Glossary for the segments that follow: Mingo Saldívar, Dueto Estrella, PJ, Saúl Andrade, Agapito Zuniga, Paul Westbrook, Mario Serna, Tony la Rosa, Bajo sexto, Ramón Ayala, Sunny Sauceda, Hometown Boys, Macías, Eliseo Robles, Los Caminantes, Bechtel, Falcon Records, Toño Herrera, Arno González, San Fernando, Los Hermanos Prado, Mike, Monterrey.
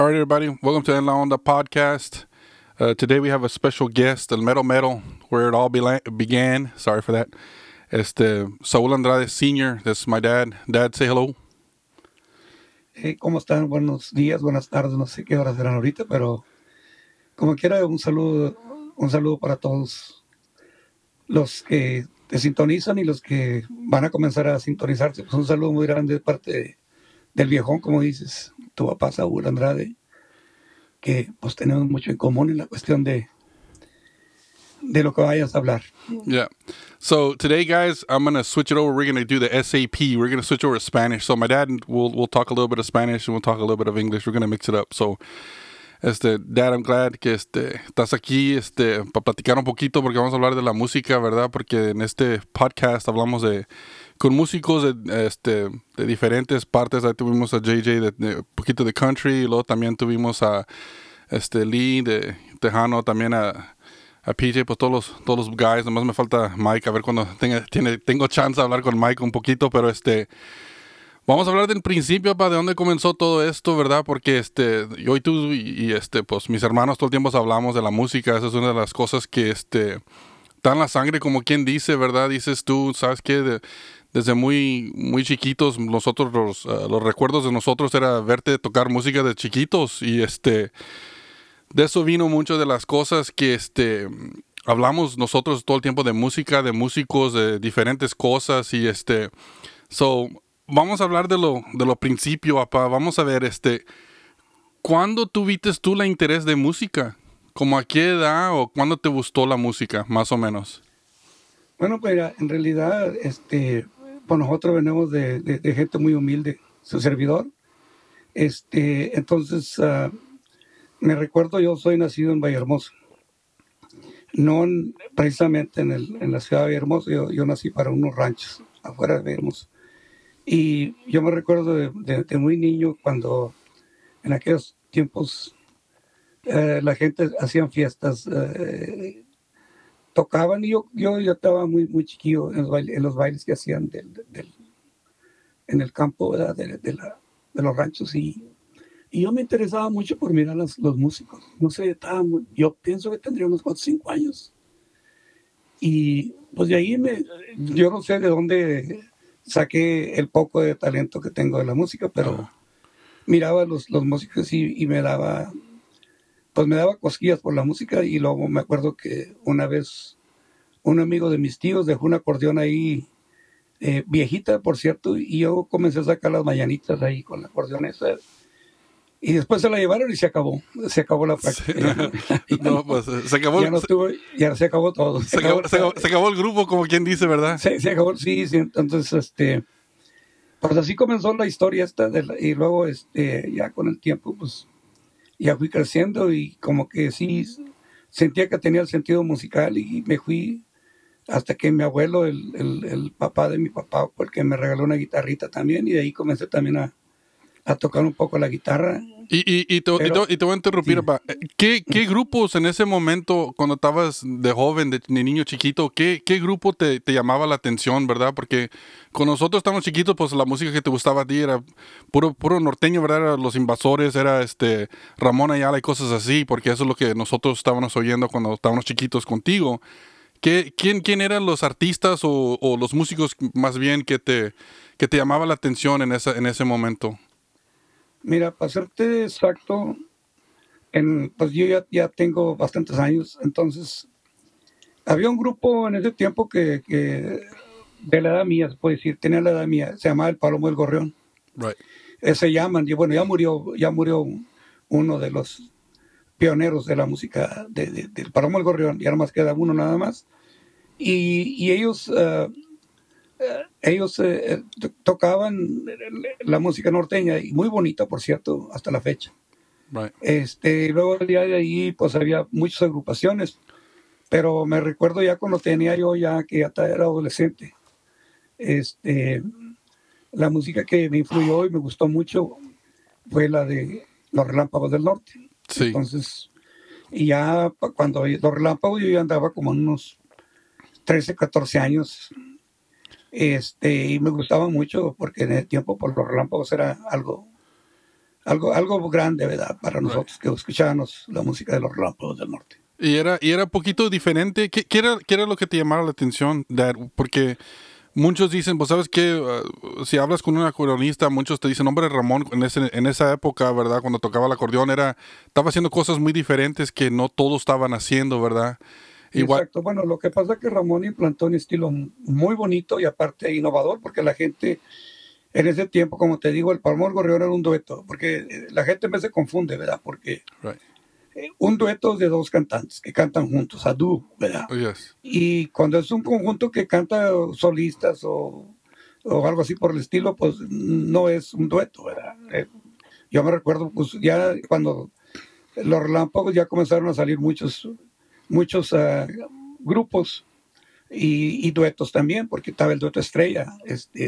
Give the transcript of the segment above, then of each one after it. All right, everybody. Welcome to En La Onda Podcast. Today we have a special guest, El Mero Mero, where it all began. Sorry for that. Saúl Andrade Sr. That's my dad. Dad, say hello. Hey, ¿cómo están? Buenos días, buenas tardes. No sé qué horas serán ahorita, pero como quiera, un saludo para todos los que te sintonizan y los que van a comenzar a sintonizarse. Pues un saludo muy grande de parte del viejón, como dices, tu papá Saúl Andrade, que pues tenemos mucho en común en la cuestión de lo que vayas a hablar. Yeah. So today, guys, I'm going to switch it over. We're going to do the SAP. We're going to switch over to Spanish. So my dad will talk a little bit of Spanish and we'll talk a little bit of English. We're going to mix it up. So, Dad, I'm glad que estás aquí para platicar un poquito porque vamos a hablar de la música, ¿verdad? Porque en este podcast hablamos con músicos de diferentes partes. Ahí tuvimos a JJ de poquito de country, y luego también tuvimos a Lee de Tejano, también a PJ, pues todos los guys. Nomás me falta Mike, a ver cuando tengo chance de hablar con Mike un poquito, pero vamos a hablar del principio, para de dónde comenzó todo esto, ¿verdad? Porque yo y tú y pues mis hermanos todo el tiempo hablamos de la música. Esa es una de las cosas que está en la sangre, como quien dice, ¿verdad? Dices tú, ¿sabes qué? Desde muy, muy chiquitos, nosotros los recuerdos de nosotros era verte tocar música de chiquitos. Y de eso vino mucho de las cosas que hablamos nosotros todo el tiempo de música, de músicos, de diferentes cosas. Y vamos a hablar de lo principio, papá. Vamos a ver, ¿cuándo tuviste tú el interés de música? ¿Como a qué edad o cuándo te gustó la música, más o menos? Bueno, pues en realidad, pues nosotros venimos de gente muy humilde, su servidor. Entonces, me recuerdo, yo soy nacido en Valle Hermoso. No precisamente en la ciudad de Valle Hermoso, yo nací para unos ranchos afuera de Valle Hermoso. Y yo me recuerdo de muy niño cuando en aquellos tiempos la gente hacían fiestas, tocaban y yo estaba muy, muy chiquillo en los bailes que hacían en el campo, ¿verdad? De los ranchos y yo me interesaba mucho por mirar los músicos. No sé, yo pienso que tendría unos 4 o 5 años y pues de ahí yo no sé de dónde saqué el poco de talento que tengo de la música, pero miraba los músicos y me daba cosquillas por la música. Y luego me acuerdo que una vez un amigo de mis tíos dejó un acordeón ahí, viejita, por cierto, y yo comencé a sacar las mañanitas ahí con la acordeón esa. Y después se la llevaron y se acabó la práctica. Sí, no, pues se acabó. Ya se acabó todo. Se acabó el grupo, como quien dice, ¿verdad? Se acabó, sí. Entonces, pues así comenzó la historia esta. Y luego, ya con el tiempo, pues, ya fui creciendo y como que sí, sentía que tenía el sentido musical y me fui hasta que mi abuelo, el papá de mi papá, porque me regaló una guitarrita también y de ahí comencé también a tocar un poco la guitarra. Te voy a interrumpir, sí. Papá. ¿Qué grupos en ese momento, cuando estabas de joven, de niño chiquito, qué grupo te llamaba la atención, verdad? Porque cuando nosotros estábamos chiquitos, pues la música que te gustaba a ti era puro norteño, ¿verdad? Era Los Invasores, era Ramón Ayala y cosas así, porque eso es lo que nosotros estábamos oyendo cuando estábamos chiquitos contigo. ¿Quién eran los artistas o los músicos, más bien, que te llamaba la atención en ese momento? Mira, para serte exacto, pues yo ya tengo bastantes años. Entonces, había un grupo en ese tiempo que de la edad mía, se puede decir, tenía la edad mía, se llamaba El Palomo del Gorrión. Right. Se llaman, y bueno, ya murió uno de los pioneros de la música del Palomo del Gorrión, ya nomás queda uno nada más. Y ellos... Ellos tocaban la música norteña y muy bonita, por cierto, hasta la fecha. Right. Luego ya de ahí pues había muchas agrupaciones, pero me recuerdo ya cuando tenía yo ya que ya era adolescente, la música que me influyó y me gustó mucho fue la de Los Relámpagos del Norte. Sí. Entonces, y ya cuando Los Relámpagos yo ya andaba como unos 13, 14 años. Y me gustaba mucho porque en el tiempo por Los Relámpagos era algo algo grande, ¿verdad? Para nosotros que escuchábamos la música de Los Relámpagos del Norte. Y era un poquito diferente. ¿Qué era lo que te llamaba la atención, Dad? Porque muchos dicen, pues sabes que si hablas con un acordeonista, muchos te dicen, hombre, Ramón, en esa época, ¿verdad? Cuando tocaba el acordeón, estaba haciendo cosas muy diferentes que no todos estaban haciendo, ¿verdad? Igual... Exacto. Bueno, lo que pasa es que Ramón implantó un estilo muy bonito y aparte innovador, porque la gente... En ese tiempo, como te digo, el Palomo del Gorrión era un dueto, porque la gente me se confunde, ¿verdad? Porque un dueto es de dos cantantes que cantan juntos, a dúo, ¿verdad? Oh, yes. Y cuando es un conjunto que canta solistas o algo así por el estilo, pues no es un dueto, ¿verdad? Yo me recuerdo, pues ya cuando Los Relámpagos ya comenzaron a salir muchos grupos. Y duetos también, porque estaba el dueto Estrella,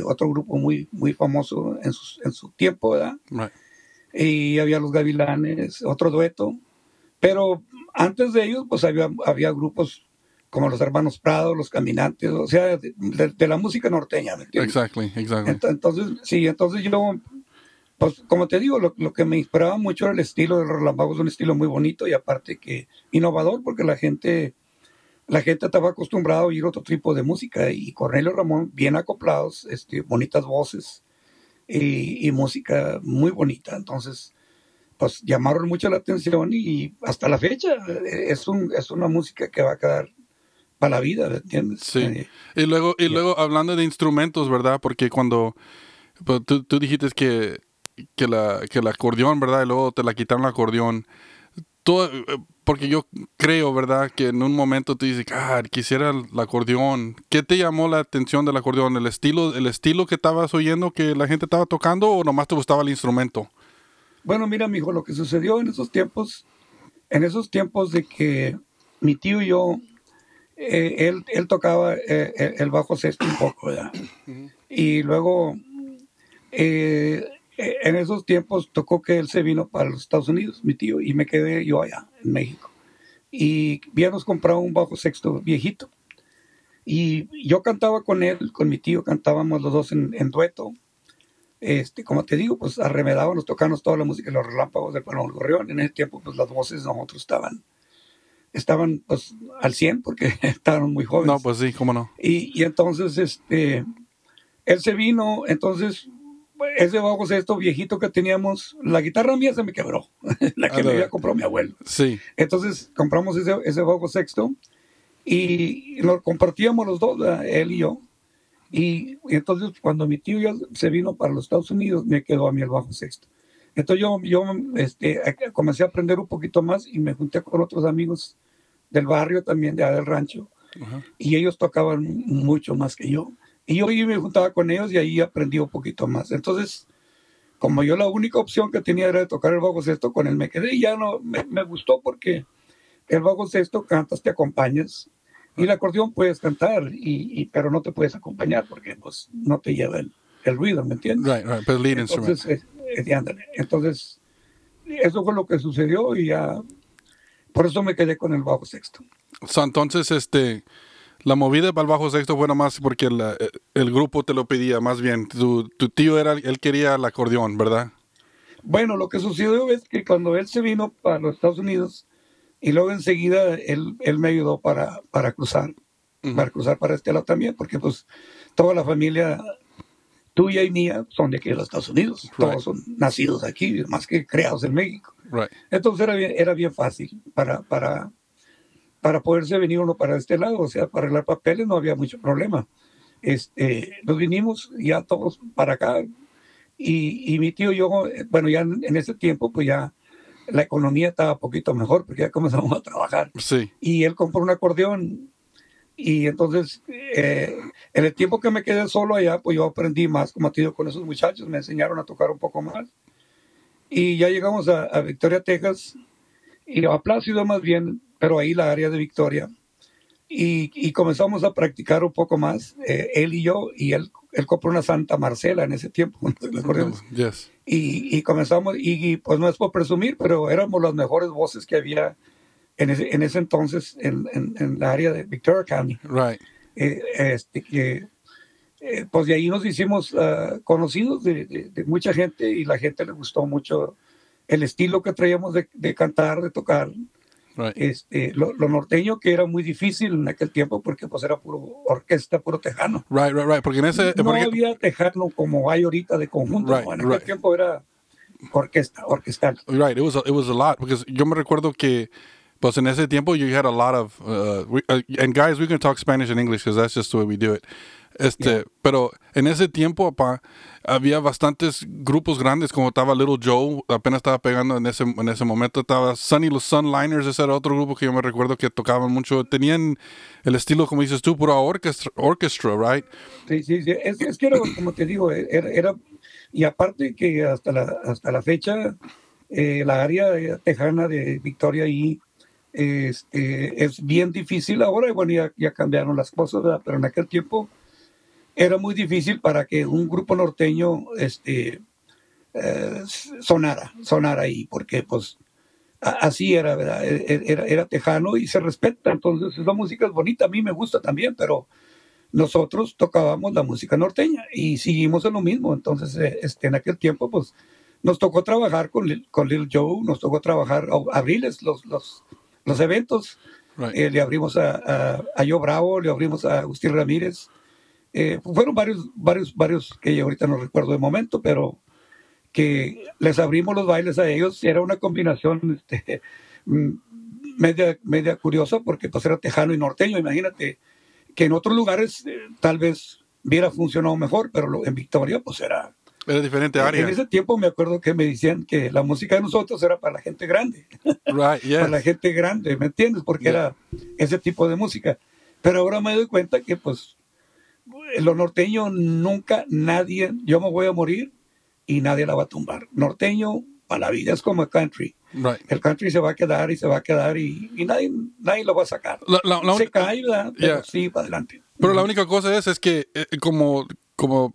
otro grupo muy, muy famoso en su tiempo, ¿verdad? Right. Y había Los Gavilanes, otro dueto. Pero antes de ellos, pues había grupos como Los Hermanos Prado, Los Caminantes, o sea, de la música norteña, ¿me entiendes? Exactly. Entonces yo, pues como te digo, lo que me inspiraba mucho era el estilo de Los Relámpagos, un estilo muy bonito y aparte que innovador, porque la gente estaba acostumbrada a oír otro tipo de música, y Cornelio y Ramón bien acoplados, bonitas voces y música muy bonita. Entonces, pues llamaron mucho la atención y hasta la fecha es una música que va a quedar para la vida, ¿entiendes? Sí. Y luego hablando de instrumentos, ¿verdad? Porque cuando tú dijiste que el acordeón, ¿verdad? Y luego te la quitaron el acordeón. Todo, porque yo creo, ¿verdad?, que en un momento te dices, quisiera el acordeón. ¿Qué te llamó la atención del acordeón? ¿El estilo que estabas oyendo, que la gente estaba tocando, o nomás te gustaba el instrumento? Bueno, mira, mijo, lo que sucedió en esos tiempos de que mi tío y yo, él tocaba el bajo sexto un poco, ¿verdad? Y luego, en esos tiempos tocó que él se vino para los Estados Unidos, mi tío, y me quedé yo allá, en México. Y habíamos comprado un bajo sexto viejito. Y yo cantaba con él, con mi tío, cantábamos los dos en dueto. Como te digo, pues arremedábamos, tocábamos toda la música de Los Relámpagos del Palomo del Gorrión. En ese tiempo, pues las voces de nosotros estaban pues al 100 porque estaban muy jóvenes. No, pues sí, cómo no. Y entonces, él se vino, entonces... Ese bajo sexto viejito que teníamos, la guitarra mía se me quebró, la que me había comprado mi abuelo. Sí. Entonces compramos ese bajo sexto y lo compartíamos los dos, ¿verdad? Él y yo. Y entonces cuando mi tío ya se vino para los Estados Unidos, me quedó a mí el bajo sexto. Entonces yo comencé a aprender un poquito más y me junté con otros amigos del barrio también, de allá del rancho. Uh-huh. Y ellos tocaban mucho más que yo. Y yo me juntaba con ellos y ahí aprendí un poquito más. Entonces, como yo la única opción que tenía era tocar el bajo sexto, con él me quedé y ya no me gustó, porque el bajo sexto cantas, te acompañas, y el acordeón puedes cantar, pero no te puedes acompañar porque pues no te lleva el ruido, ¿me entiendes? Right, pero lead instrument. Entonces, eso fue lo que sucedió y ya, por eso me quedé con el bajo sexto. So, entonces, la movida para el bajo sexto fue nomás porque el grupo te lo pedía, más bien. Tu tío él quería el acordeón, ¿verdad? Bueno, lo que sucedió es que cuando él se vino para los Estados Unidos, y luego enseguida él me ayudó para cruzar. Uh-huh. Para cruzar para este lado también, porque pues toda la familia tuya y mía son de aquí de los Estados Unidos. Right. Todos son nacidos aquí, más que creados en México. Right. Entonces era bien fácil para poderse venir uno para este lado, o sea, para arreglar papeles no había mucho problema. Nos vinimos ya todos para acá, y mi tío y yo, bueno, ya en ese tiempo, pues ya la economía estaba un poquito mejor, porque ya comenzamos a trabajar. Sí. Y él compró un acordeón, y entonces, en el tiempo que me quedé solo allá, pues yo aprendí más, como te digo, con esos muchachos, me enseñaron a tocar un poco más. Y ya llegamos a Victoria, Texas, y a Placedo más bien, pero ahí la área de Victoria. Y comenzamos a practicar un poco más, él y yo, y él compró una Santa Marcela en ese tiempo, ¿no? Yes. Y comenzamos, y pues no es por presumir, pero éramos las mejores voces que había en ese entonces en la área de Victoria County. Right. pues de ahí nos hicimos conocidos de mucha gente, y la gente le gustó mucho el estilo que traíamos de cantar, de tocar. Right. Lo norteño, que era muy difícil en aquel tiempo porque pues era puro orquesta, puro tejano. Right. Porque en ese, no había tejano como hay ahorita de conjunto. Right, no. En aquel tiempo era orquestal. Right. It was a lot, because yo me recuerdo que pues en ese tiempo you had a lot of and guys, we can talk Spanish and English because that's just the way we do it. Yeah. Pero en ese tiempo, papá, había bastantes grupos grandes, como estaba Little Joe, apenas estaba pegando en ese momento, estaba Sunny, los Sunliners, ese era otro grupo que yo me recuerdo que tocaban mucho, tenían el estilo, como dices tú, pura orchestra, right? Sí, es que era, como te digo, era y aparte que hasta la fecha, la área tejana de Victoria y es bien difícil ahora, y bueno, ya cambiaron las cosas, ¿verdad? Pero en aquel tiempo era muy difícil para que un grupo norteño sonara ahí, porque pues así era, ¿verdad? Era tejano y se respeta, entonces la música es bonita, a mí me gusta también, pero nosotros tocábamos la música norteña y seguimos en lo mismo, entonces en aquel tiempo pues nos tocó trabajar con Little Joe, nos tocó trabajar, abrirles los eventos, right. Le abrimos a Yo Bravo, le abrimos a Agustín Ramírez. Fueron varios que yo ahorita no recuerdo de momento, pero que les abrimos los bailes a ellos. Era una combinación media curiosa, porque pues era tejano y norteño. Imagínate que en otros lugares tal vez hubiera funcionado mejor, pero en Victoria pues era diferente área. En ese tiempo me acuerdo que me decían que la música de nosotros era para la gente grande, right, yes. Para la gente grande, ¿me entiendes? Porque era ese tipo de música, pero ahora me doy cuenta que pues los norteños nunca, nadie, yo me voy a morir y nadie la va a tumbar. Norteño para la vida es como el country. Right. El country se va a quedar y se va a quedar y nadie lo va a sacar. Se cae, ¿verdad? Pero sí, para adelante. Pero la única cosa es que como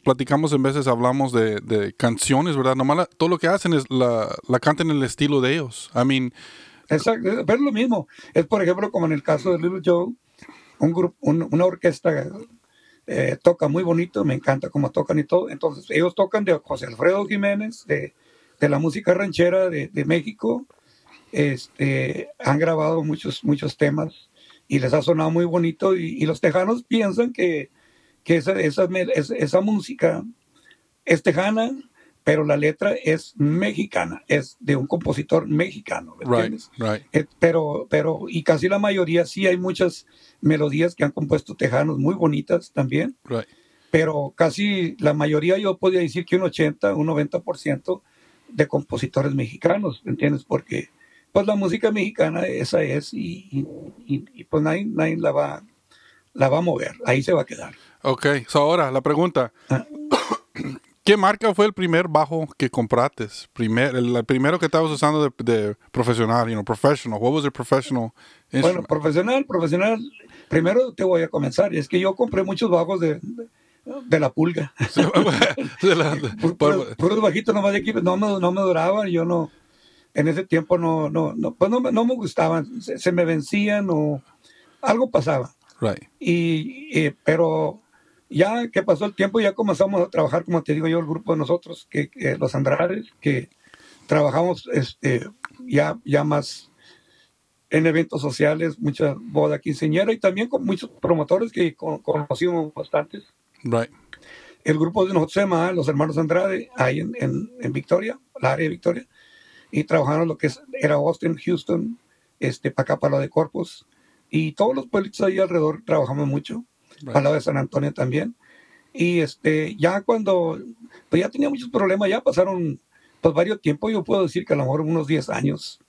platicamos en veces, hablamos de canciones, ¿verdad? Nomás todo lo que hacen es la cantan en el estilo de ellos. I mean, exacto, pero lo mismo. Es por ejemplo como en el caso de Little Joe, un grupo, una orquesta toca muy bonito, me encanta cómo tocan y todo. Entonces ellos tocan de José Alfredo Jiménez, de la música ranchera de México. Han grabado muchos temas y les ha sonado muy bonito, y los tejanos piensan que esa música es tejana, pero la letra es mexicana, es de un compositor mexicano, ¿me entiendes? Right. Pero y casi la mayoría, sí hay muchas melodías que han compuesto tejanos muy bonitas también, right. Pero casi la mayoría, yo podría decir que un 80, un 90% de compositores mexicanos, ¿me entiendes? Porque pues la música mexicana esa es, y pues nadie la va a mover, ahí se va a quedar. Okay, so ahora la pregunta... ¿Qué marca fue el primer bajo que compraste? El primero que estabas usando de profesional, professional. What was your professional instrument? Bueno, profesional. Primero te voy a comenzar. Es que yo compré muchos bajos de la pulga. Puros bajitos nomás de aquí. No me duraban. Yo no... En ese tiempo no me gustaban. Se me vencían o... Algo pasaba. Right. Pero... Ya que pasó el tiempo, ya comenzamos a trabajar, como te digo yo, el grupo de nosotros, que los Andrades, que trabajamos ya más en eventos sociales, muchas bodas, quinceañera, y también con muchos promotores que conocimos bastantes. Right. El grupo de nosotros se llamaba Los Hermanos Andrade, ahí en Victoria, la área de Victoria, y trabajaron lo que era Austin, Houston, para acá, para lo de Corpus, y todos los pueblitos ahí alrededor trabajamos mucho. Right. Al lado de San Antonio también, y ya cuando pues ya tenía muchos problemas, ya pasaron pues varios tiempos, yo puedo decir que a lo mejor unos 10 años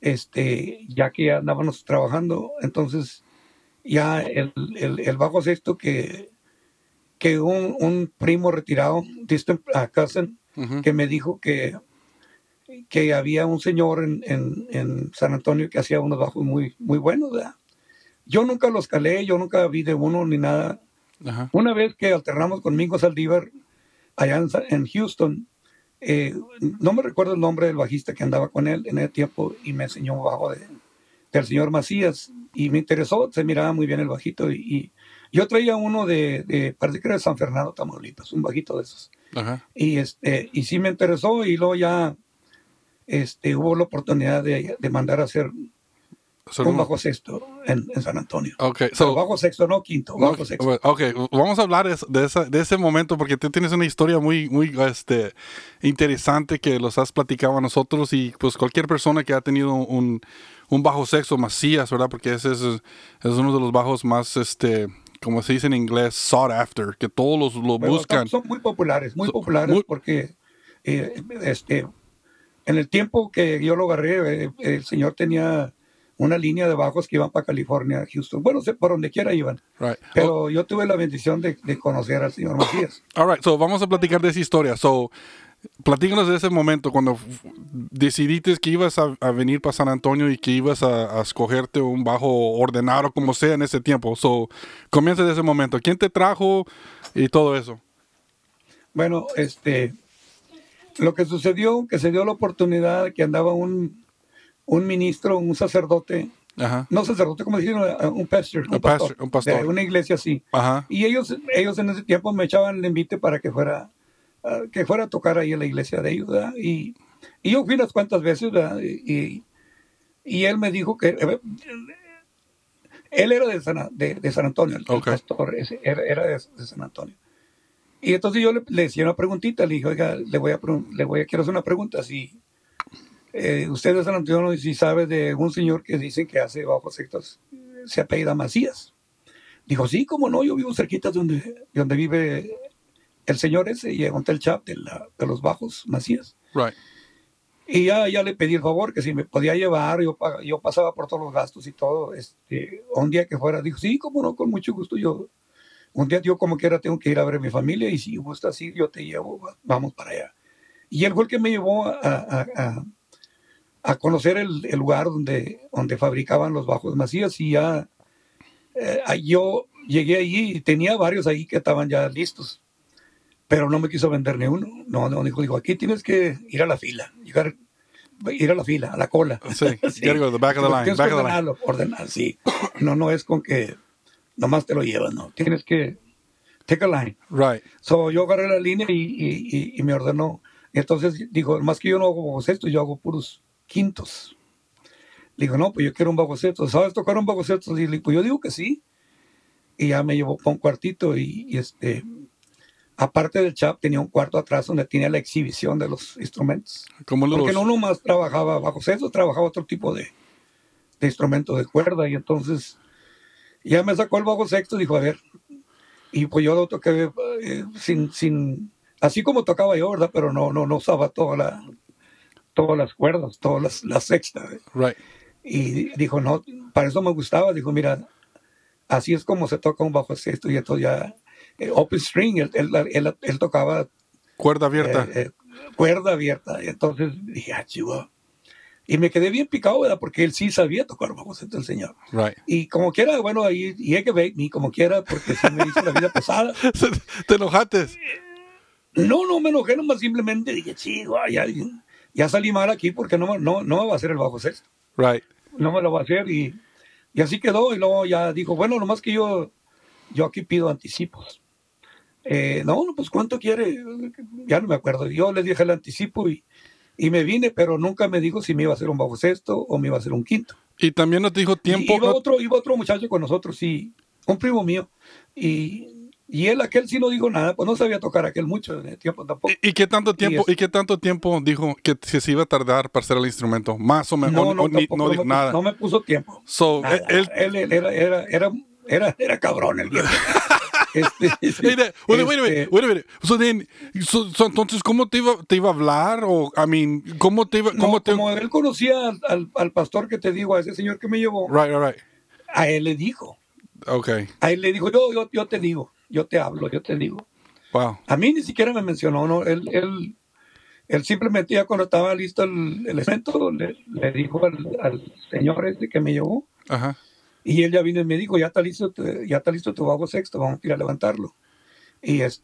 ya que ya andábamos trabajando, entonces ya el bajo sexto que un primo retirado, distant cousin, uh-huh. que me dijo que había un señor en San Antonio que hacía unos bajos muy, muy buenos, ¿verdad? Yo nunca los calé, yo nunca vi de uno ni nada. Ajá. Una vez que alternamos con Mingo Saldívar allá en Houston, no me recuerdo el nombre del bajista que andaba con él en ese tiempo, y me enseñó un bajo del señor Macías, y me interesó, se miraba muy bien el bajito, y Yo traía uno parece que era de San Fernando, Tamaulipas, un bajito de esos. Ajá. Y sí me interesó, y luego ya hubo la oportunidad de mandar a hacer un bajo sexto en San Antonio. Okay, bajo sexto, no quinto, bajo sexto. Ok, vamos a hablar de ese momento, porque tú tienes una historia muy, muy interesante que los has platicado a nosotros, y pues cualquier persona que ha tenido un bajo sexto, Macías, ¿verdad? Porque ese es uno de los bajos más, como se dice en inglés, sought after, que todos lo buscan. Son muy populares porque en el tiempo que yo lo agarré, el señor tenía una línea de bajos que iban para California, Houston. Bueno, por donde quiera iban. Right. Pero yo tuve la bendición de conocer al señor Macías. All right, vamos a platicar de esa historia. Platícanos de ese momento, cuando decidiste que ibas a venir para San Antonio y que ibas a escogerte un bajo ordenado, como sea en ese tiempo. Comienza de ese momento. ¿Quién te trajo y todo eso? Bueno, lo que sucedió, que se dio la oportunidad que andaba un ministro, un sacerdote, ajá, no sacerdote, como decían, un pastor de una iglesia así. Ajá. Y ellos en ese tiempo me echaban el invite para que fuera a tocar ahí en la iglesia de ellos, ¿verdad? Y yo fui unas cuantas veces, ¿verdad? Y él me dijo que él era de San Antonio, el okay, pastor ese, era de San Antonio. Y entonces yo le hice una preguntita, le dije, oiga, quiero hacer una pregunta, si usted de San Antonio, y si sabe de un señor que dicen que hace bajo sextos, se apellida Macías. Dijo, sí, cómo no, yo vivo cerquita de donde vive el señor ese, y aguanté el chap de los bajos Macías. Right. Y ya le pedí el favor, que si me podía llevar, yo pasaba por todos los gastos y todo, un día que fuera. Dijo, sí, cómo no, con mucho gusto, yo como quiera tengo que ir a ver a mi familia, y si gusta, sí, yo te llevo, vamos para allá. Y él fue el que me llevó a conocer el lugar donde fabricaban los bajos Macías, y ya yo llegué allí y tenía varios ahí que estaban ya listos, pero no me quiso vender ni uno. No, dijo, aquí tienes que ir a la fila, a la cola. Sí, sí. You gotta go to the back of the line. Tienes back que ordenar, sí. No es con que nomás te lo llevas, no. Tienes que take a line. Right. Yo agarré la línea y me ordenó. Entonces dijo, más que yo no hago bajo sexto, yo hago puros quintos. Le digo, no, pues yo quiero un bajo sexto. ¿Sabes tocar un bajo sexto? Y pues yo digo que sí. Y ya me llevó para un cuartito aparte del chap, tenía un cuarto atrás donde tenía la exhibición de los instrumentos. Porque no nomás trabajaba bajo sexto, trabajaba otro tipo de instrumentos de cuerda. Y entonces ya me sacó el bajo sexto y dijo, a ver. Y pues yo lo toqué así como tocaba yo, ¿verdad? Pero no usaba todas las cuerdas, todas las sextas. Right. Y dijo, no, para eso me gustaba. Dijo, mira, así es como se toca un bajo sexto. Y entonces ya open string, él tocaba cuerda abierta. Entonces dije, chivo. Y me quedé bien picado, ¿verdad? Porque él sí sabía tocar bajo sexto, el señor. Right. Y como quiera, bueno, ahí, y es que ve, ni como quiera, porque sí me hizo la vida pesada. ¿Te enojaste? No me enojé, nomás simplemente dije, chivo, ya salí mal aquí porque no me va a hacer el bajo sexto. Right. No me lo va a hacer, y así quedó. Y luego ya dijo, bueno, nomás que yo aquí pido anticipos. Pues ¿cuánto quiere? Ya no me acuerdo. Yo les dije el anticipo y me vine, pero nunca me dijo si me iba a hacer un bajo sexto o me iba a hacer un quinto. Y también nos dijo tiempo. Y iba otro muchacho con nosotros, sí, un primo mío. Y él, aquel sí no dijo nada, pues no sabía tocar aquel mucho en el tiempo tampoco. ¿Y qué tanto tiempo dijo que se iba a tardar para hacer el instrumento? Más o menos. No dijo nada. No me puso tiempo. Él era cabrón el viejo. Wait a minute. Entonces, ¿cómo te iba a hablar? O, I mean, ¿cómo te iba? Como él conocía al pastor que te digo, a ese señor que me llevó. Right. A él le dijo. Okay. A él le dijo, yo te digo, yo te hablo, yo te digo. Wow. A mí ni siquiera me mencionó, no. Él simplemente ya cuando estaba listo el evento, le dijo al señor este que me llevó. Ajá. Y él ya vino y me dijo, ya está listo tu bajo sexto, vamos a ir a levantarlo. Y pues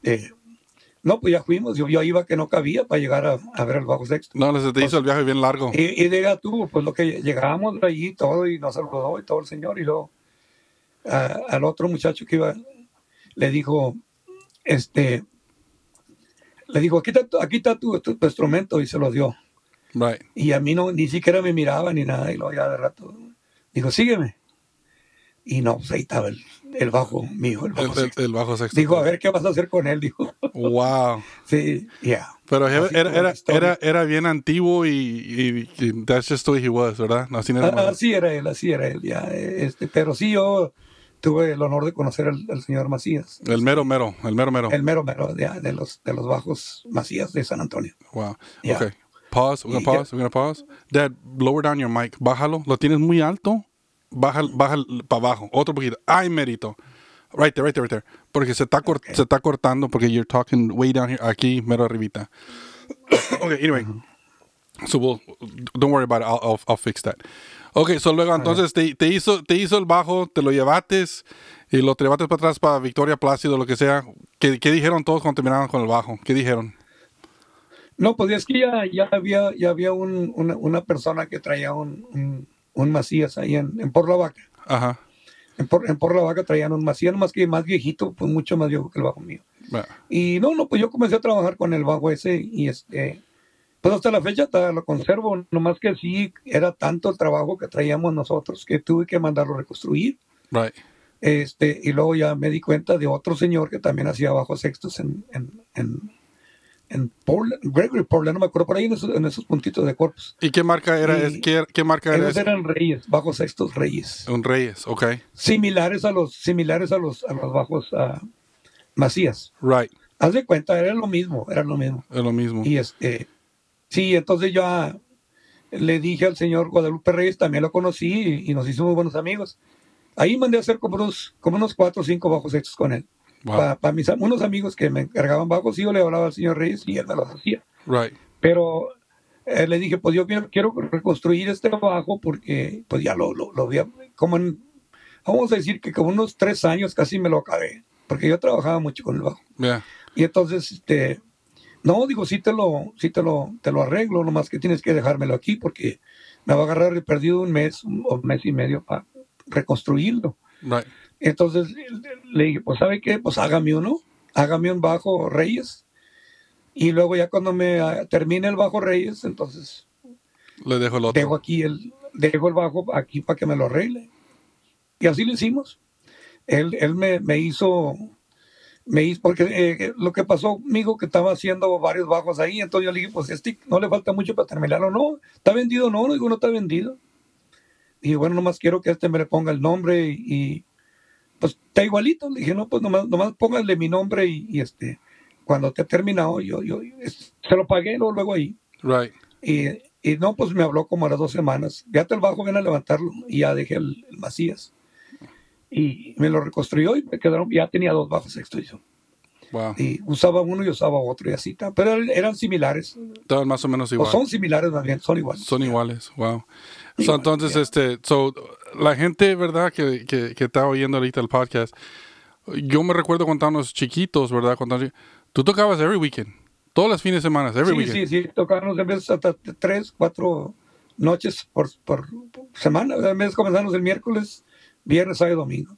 ya fuimos. Yo iba que no cabía para llegar a ver el bajo sexto. No, se te hizo el viaje bien largo. Y llega tú, pues lo que llegábamos allí todo, y nos saludó y todo el señor, y luego al otro muchacho que iba, le dijo, aquí está tu instrumento, y se lo dio. Right. Y a mí no, ni siquiera me miraba ni nada, y luego ya de rato dijo, sígueme. Y no, pues ahí estaba el bajo mío, el bajo sexto. Dijo, a ver, ¿qué vas a hacer con él? Dijo. Wow. Sí, yeah. Pero era bien antiguo y that's just who he was, ¿verdad? No, así, así era él, ya. Pero sí, yo tuve el honor de conocer al señor Macías. El mero mero. El mero mero, ya, de los bajos Macías de San Antonio. Wow, yeah. Okay. Pause, we're gonna pause. Dad, lower down your mic, bájalo, lo tienes muy alto. Baja para abajo, otro poquito. Ay, mérito. Right there. Porque se está cortando porque you're talking way down here, aquí, mero arribita. Okay, anyway. Mm-hmm. So don't worry about it. I'll fix that. Okay, so luego entonces te hizo el bajo, te lo llevaste y lo llevaste para atrás para Victoria, Placedo, lo que sea. ¿Qué dijeron todos cuando terminaron con el bajo? ¿Qué dijeron? No, pues es que ya había una persona que traía un Macías ahí en Por la Vaca. Ajá. En Por la Vaca traían un Macías, más viejito, pues mucho más viejo que el bajo mío. Bah. Y no, pues yo comencé a trabajar con el bajo ese y pues hasta la fecha lo conservo, nomás que sí, era tanto el trabajo que traíamos nosotros que tuve que mandarlo reconstruir. Right. Y luego ya me di cuenta de otro señor que también hacía bajos sextos en Portland, Gregory Portland, no me acuerdo, por ahí en esos puntitos de corpus. ¿Y qué marca era? ¿Qué marca era? Esos eran Reyes, bajos sextos Reyes. Un Reyes, ok. Similares a los bajos Macías. Right. Haz de cuenta, era lo mismo. Y sí, entonces ya le dije al señor Guadalupe Reyes, también lo conocí y nos hicimos buenos amigos. Ahí mandé a hacer como unos 4 o 5 bajos sextos con él. Wow. Para unos amigos que me encargaban bajos, yo le hablaba al señor Reyes y él me los hacía. Right. Pero le dije, pues yo quiero reconstruir este bajo porque pues ya lo vi, vamos a decir que como unos 3 años casi me lo acabé, porque yo trabajaba mucho con el bajo. Yeah. Y entonces, no, digo, sí te lo arreglo, nomás que tienes que dejármelo aquí porque me va a agarrar de perdido un mes y medio para reconstruirlo. Right. Entonces le dije, pues ¿sabe qué? Pues hágame un bajo Reyes. Y luego ya cuando me termine el bajo Reyes, entonces le dejo el otro. Dejo el bajo aquí para que me lo arregle. Y así lo hicimos. Él me hizo porque lo que pasó conmigo que estaba haciendo varios bajos ahí, entonces yo le dije, pues este no le falta mucho para terminarlo, no, está vendido, no digo, no está vendido. Y bueno, nomás quiero que me le ponga el nombre y pues está igualito. Le dije, no, pues nomás póngale mi nombre y cuando esté terminado, yo se lo pagué luego ahí. Right. Y no, pues me habló como a las 2 semanas. Ya te el bajo, ven a levantarlo. Y ya dejé el Macías. Y me lo reconstruyó y me quedaron, ya tenía 2 bajos sextos yo. Wow. Y usaba uno y usaba otro y así. Pero eran similares. Estaban más o menos iguales. O son similares más bien, son iguales. Son iguales, wow. So, entonces, yeah. La gente, ¿verdad? Que está oyendo ahorita el podcast. Yo me recuerdo cuando estábamos chiquitos, ¿verdad? Tú tocabas every weekend. Todos los fines de semana, every weekend. Sí, tocábamos a veces hasta 3, 4 noches por semana. A veces comenzamos el miércoles, viernes, sábado y domingo.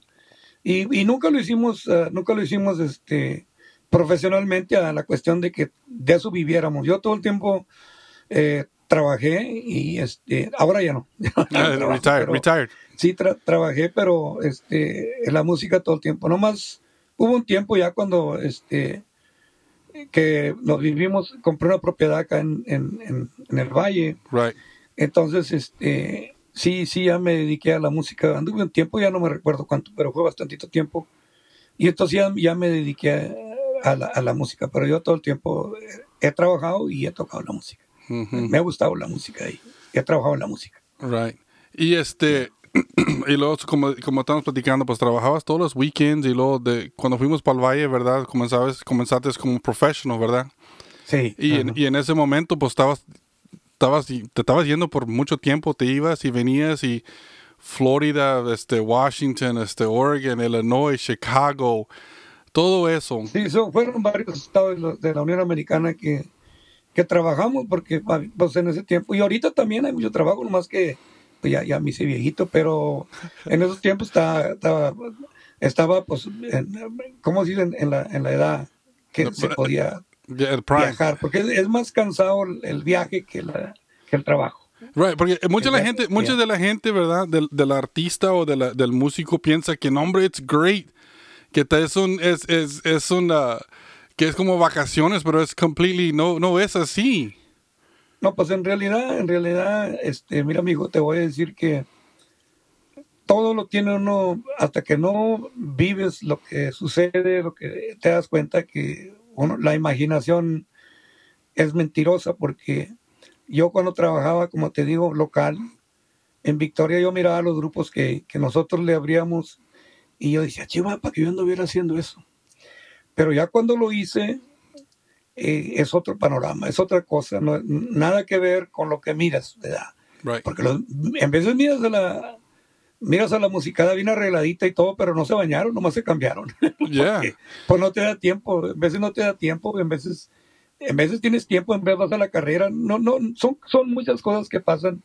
Y nunca lo hicimos, profesionalmente, a la cuestión de que de eso viviéramos. Yo todo el tiempo trabajé y ahora ya no. Retired. Sí, trabajé, pero en la música todo el tiempo. Nomás hubo un tiempo ya cuando que nos vivimos, compré una propiedad acá en el Valle. Right. Entonces, sí, ya me dediqué a la música. Anduve un tiempo, ya no me recuerdo cuánto, pero fue bastantito tiempo. Y entonces ya me dediqué a la música, pero yo todo el tiempo he trabajado y he tocado la música. Uh-huh. Me ha gustado la música y he trabajado en la música. Right. Y y luego como estamos platicando, pues trabajabas todos los weekends y luego cuando fuimos para el Valle, ¿verdad? Comenzaste como professional, ¿verdad? Sí. Y en ese momento, pues te estabas yendo por mucho tiempo, te ibas y venías y Florida, Washington, Oregon, Illinois, Chicago, todo eso. Sí, fueron varios estados de la Unión Americana que trabajamos, porque pues, en ese tiempo, y ahorita también hay mucho trabajo, nomás que pues, ya me hice viejito, pero en esos tiempos estaba estaba, pues, ¿cómo dicen? En la edad que se podía viajar, porque es más cansado el viaje que el trabajo. Right, porque mucha de la gente, ¿verdad? Del artista o del músico piensa que, no, hombre, it's great, que que es como vacaciones, pero es completely, no es así. No, pues en realidad, mira, amigo, te voy a decir que todo lo tiene uno, hasta que no vives lo que sucede, lo que te das cuenta que la imaginación es mentirosa, porque yo cuando trabajaba, como te digo, local, en Victoria, yo miraba los grupos que nosotros le abríamos y yo decía, chiva, para que yo anduviera haciendo eso. Pero ya cuando lo hice, es otro panorama, es otra cosa, no, nada que ver con lo que miras, ¿verdad? Right. Porque en veces miras a la musicada bien arregladita y todo, pero no se bañaron, nomás se cambiaron. Yeah. Porque, pues no te da tiempo, en veces tienes tiempo, en vez vas a la carrera. No, son muchas cosas que pasan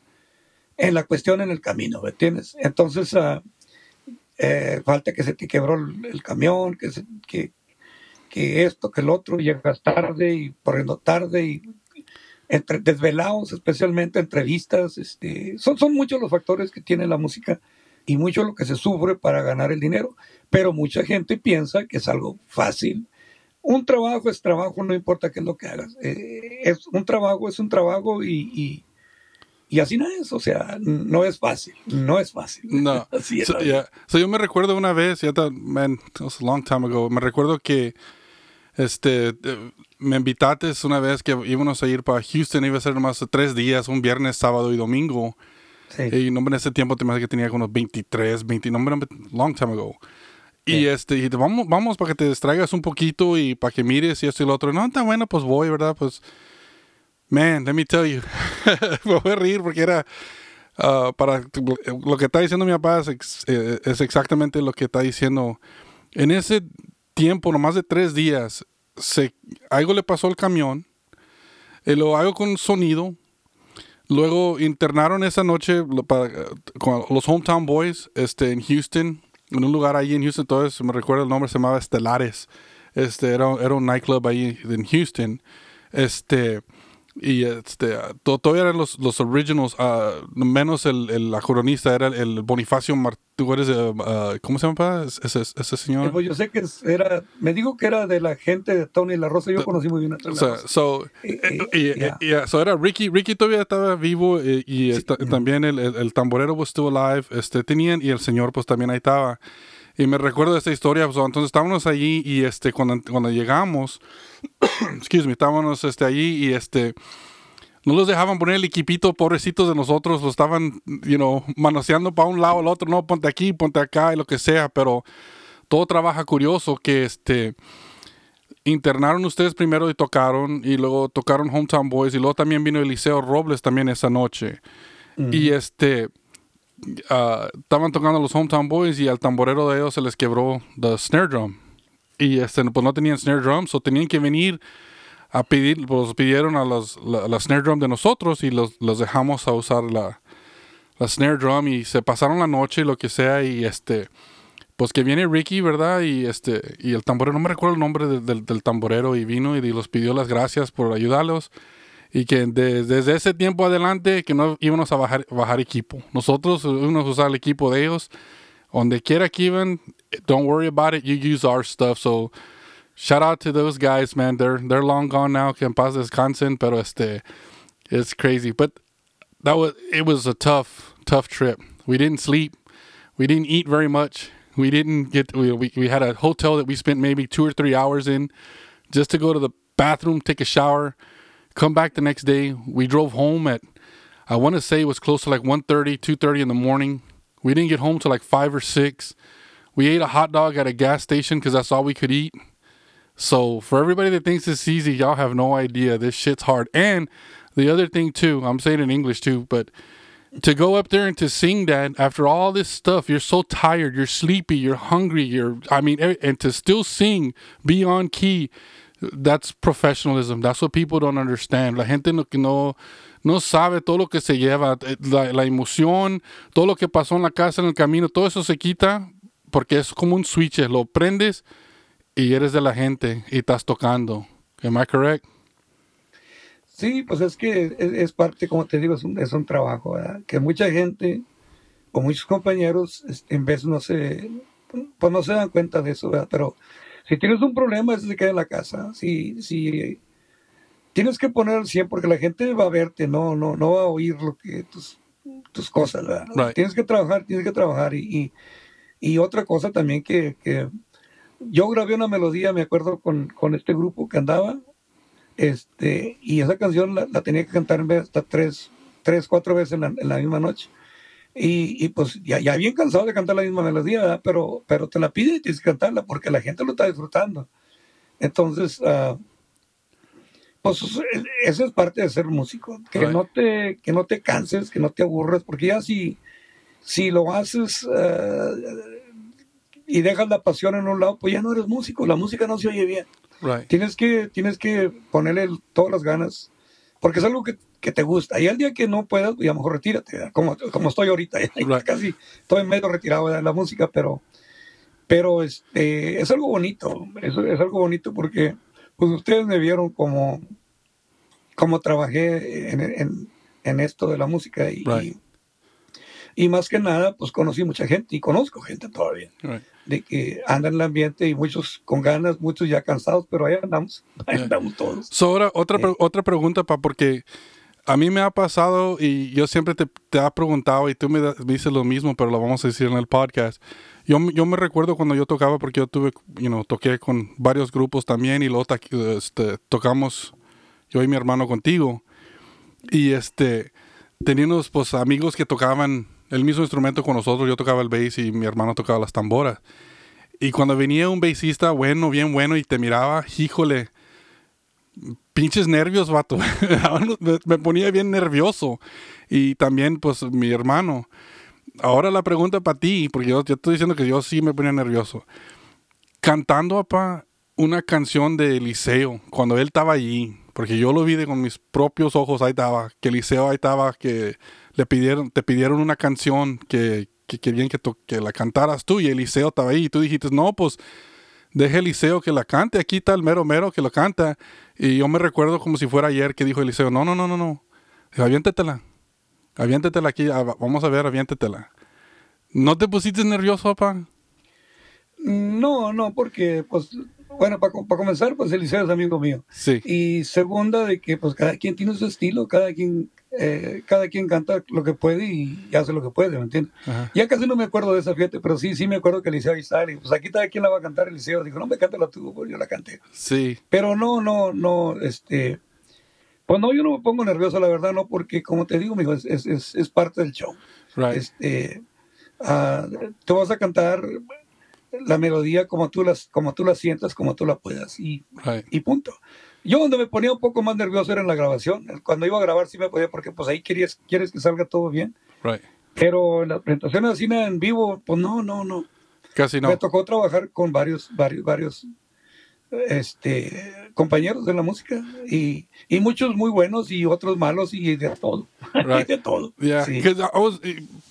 en la cuestión, en el camino, ¿me entiendes? Entonces, falta que se te quebró el camión, que esto, que el otro, llegas tarde y corriendo tarde, y desvelados, especialmente entrevistas. Son muchos los factores que tiene la música y mucho lo que se sufre para ganar el dinero. Pero mucha gente piensa que es algo fácil. Un trabajo es trabajo, no importa qué es lo que hagas. Es un trabajo y así no es. O sea, no es fácil. No. Así es. Yo me recuerdo una vez, it was a long time ago, me recuerdo que me invitaste una vez que íbamos a ir para Houston, iba a ser nomás 3 días, un viernes, sábado y domingo. Sí. Y en ese tiempo te imaginas que tenía como 23, 20, long time ago. Y y vamos para que te distraigas un poquito y para que mires y esto y lo otro. No, está bueno, pues voy, ¿verdad? Pues, man, let me tell you. Me voy a reír porque era para lo que está diciendo mi papá es exactamente lo que está diciendo. En ese tiempo, nomás de 3 días, algo le pasó al camión, lo hago con sonido. Luego internaron esa noche con los Hometown Boys en Houston. En un lugar ahí en Houston, entonces me recuerdo el nombre, se llamaba Estelares. Era un nightclub ahí en Houston. Todavía eran los originals, menos el acordeonista, era el Bonifacio Martínez. ¿Cómo se llama ese señor? Pues yo sé que me dijo que era de la gente de Tony La Rosa, yo conocí muy bien a Tony La Rosa. So era Ricky todavía estaba vivo también el tamborero pues estuvo live, tenían, y el señor pues también ahí estaba. Y me recuerdo de esta historia, pues, entonces estábamos allí y cuando llegamos, excuse me, estábamos allí y no los dejaban poner el equipito, pobrecitos de nosotros, los estaban, manoseando para un lado al otro, no, ponte aquí, ponte acá y lo que sea, pero todo trabaja curioso que internaron ustedes primero y tocaron, y luego tocaron Hometown Boys, y luego también vino Eliseo Robles también esa noche. Mm-hmm. Y estaban tocando los Hometown Boys y al tamborero de ellos se les quebró the snare drum y pues no tenían snare drum, so tenían que venir a pedir, pues pidieron a la snare drum de nosotros y los dejamos a usar la snare drum y se pasaron la noche y lo que sea y pues que viene Ricky, ¿verdad? Y y el tamborero, no me recuerdo el nombre del tamborero, y vino y los pidió las gracias por ayudarlos. Y que desde ese tiempo adelante que no íbamos a bajar equipo. Nosotros íbamos a usar el equipo de ellos. Donde quiera que iban, don't worry about it, you use our stuff. So, shout out to those guys, man. They're long gone now. Que en paz descansen. Pero it's crazy. But it was a tough trip. We didn't sleep. We didn't eat very much. We didn't get, we had a hotel that we spent maybe 2 or 3 hours in just to go to the bathroom, take a shower. Come back the next day. We drove home at, I want to say it was close to like 1:30, 2:30 in the morning. We didn't get home till like 5 or 6. We ate a hot dog at a gas station because that's all we could eat. So for everybody that thinks it's easy, y'all have no idea. This shit's hard. And the other thing too, I'm saying in English too, but to go up there and to sing that after all this stuff, you're so tired, you're sleepy, you're hungry, and to still sing beyond key. That's professionalism. That's what people don't understand. La gente no sabe todo lo que se lleva, la emoción, todo lo que pasó en la casa, en el camino, todo eso se quita porque es como un switch, lo prendes y eres de la gente y estás tocando. ¿Am I correct? Sí, pues es que es parte, como te digo, es un trabajo, ¿verdad? Que mucha gente o muchos compañeros en vez no se dan cuenta de eso, ¿verdad? Pero si tienes un problema, eso se queda en la casa. Si tienes que poner al 100 porque la gente va a verte, no va a oír lo que tus cosas, ¿verdad? Right. Tienes que trabajar. Y otra cosa también que yo grabé una melodía, me acuerdo, con este grupo que andaba, y esa canción la tenía que cantar hasta 4 veces en la misma noche. Y pues ya bien cansado de cantar la misma melodía, ¿verdad? Pero te la piden y tienes que cantarla porque la gente lo está disfrutando. Entonces, pues eso es parte de ser músico, que no te canses, que no te aburres, porque ya si lo haces y dejas la pasión en un lado, pues ya no eres músico, la música no se oye bien. Right. Tienes que ponerle todas las ganas, porque es algo que te gusta. Y al día que no puedas, y a lo mejor retírate, como estoy ahorita, right. Casi estoy medio retirado de la música, pero es algo bonito, es algo bonito porque pues ustedes me vieron como trabajé en esto de la música y, right. y más que nada pues conocí mucha gente y conozco gente todavía, right. de que andan en el ambiente y muchos con ganas, muchos ya cansados, pero ahí andamos todos. Ahora otra pregunta, porque a mí me ha pasado y yo siempre te ha preguntado y tú me dices lo mismo, pero lo vamos a decir en el podcast. Yo me recuerdo cuando yo tocaba, porque yo toqué con varios grupos también y luego tocamos yo y mi hermano contigo. Y teníamos pues amigos que tocaban el mismo instrumento con nosotros. Yo tocaba el bass y mi hermano tocaba las tamboras. Y cuando venía un bassista bien bueno y te miraba, híjole, pinches nervios, vato. Me ponía bien nervioso. Y también, pues, mi hermano. Ahora la pregunta para ti, porque yo estoy diciendo que yo sí me ponía nervioso. Cantando, papá, una canción de Eliseo, cuando él estaba allí, porque yo lo vi con mis propios ojos, ahí estaba, que te pidieron una canción que querían que la cantaras tú, y Eliseo estaba ahí, y tú dijiste, no, pues, deje Eliseo que la cante, aquí está el mero mero que lo canta. Y yo me recuerdo como si fuera ayer que dijo Eliseo, no, aviéntatela aquí, vamos a ver, aviéntatela. ¿No te pusiste nervioso, papá? No, porque, pues, bueno, para comenzar, pues Eliseo es amigo mío. Sí. Y segunda, de que, pues, cada quien tiene su estilo, cada quien canta lo que puede y hace lo que puede, ¿me entiendes? Ajá. Ya casi no me acuerdo de esa fiesta, pero sí me acuerdo que Eliseo ahí sale. Pues aquí cada quien la va a cantar, Eliseo. Dijo, no me canta la tuya, pues yo la canté. Sí. Pero no, pues no, yo no me pongo nervioso, la verdad, no, porque como te digo, mijo, es parte del show. Right. Tú vas a cantar la melodía como tú la sientas, como tú la puedas y punto. Yo donde me ponía un poco más nervioso era en la grabación. Cuando iba a grabar sí me podía, porque pues ahí quieres que salga todo bien. Right. Pero en las presentaciones así en vivo, pues no. Casi no. Me tocó trabajar con varios compañeros de la música y muchos muy buenos y otros malos y de todo. Right. De todo. Yeah. Sí.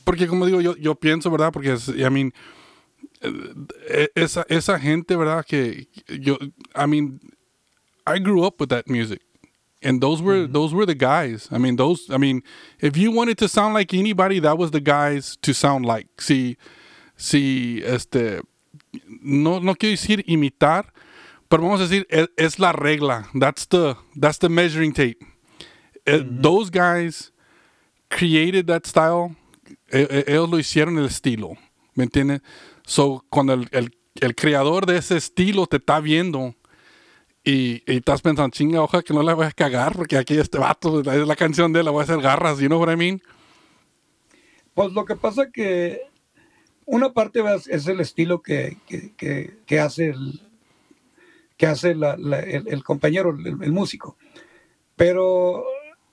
Porque como digo, yo pienso, ¿verdad? Porque I mean, esa gente, ¿verdad? Que yo, I mean, I grew up with that music, and those were the guys. I mean, if you wanted to sound like anybody, that was the guys to sound like. Sí, no quiero decir imitar, pero vamos a decir es la regla. That's the measuring tape. Mm-hmm. Those guys created that style. Ellos lo hicieron el estilo, ¿me entiendes? So cuando el creador de ese estilo te está viendo. Y estás pensando, chinga, ojalá que no la voy a cagar, porque aquí este vato, es la canción de él, la voy a hacer garras, you know what I mean? Pues lo que pasa que una parte es el estilo que hace el compañero, el músico. Pero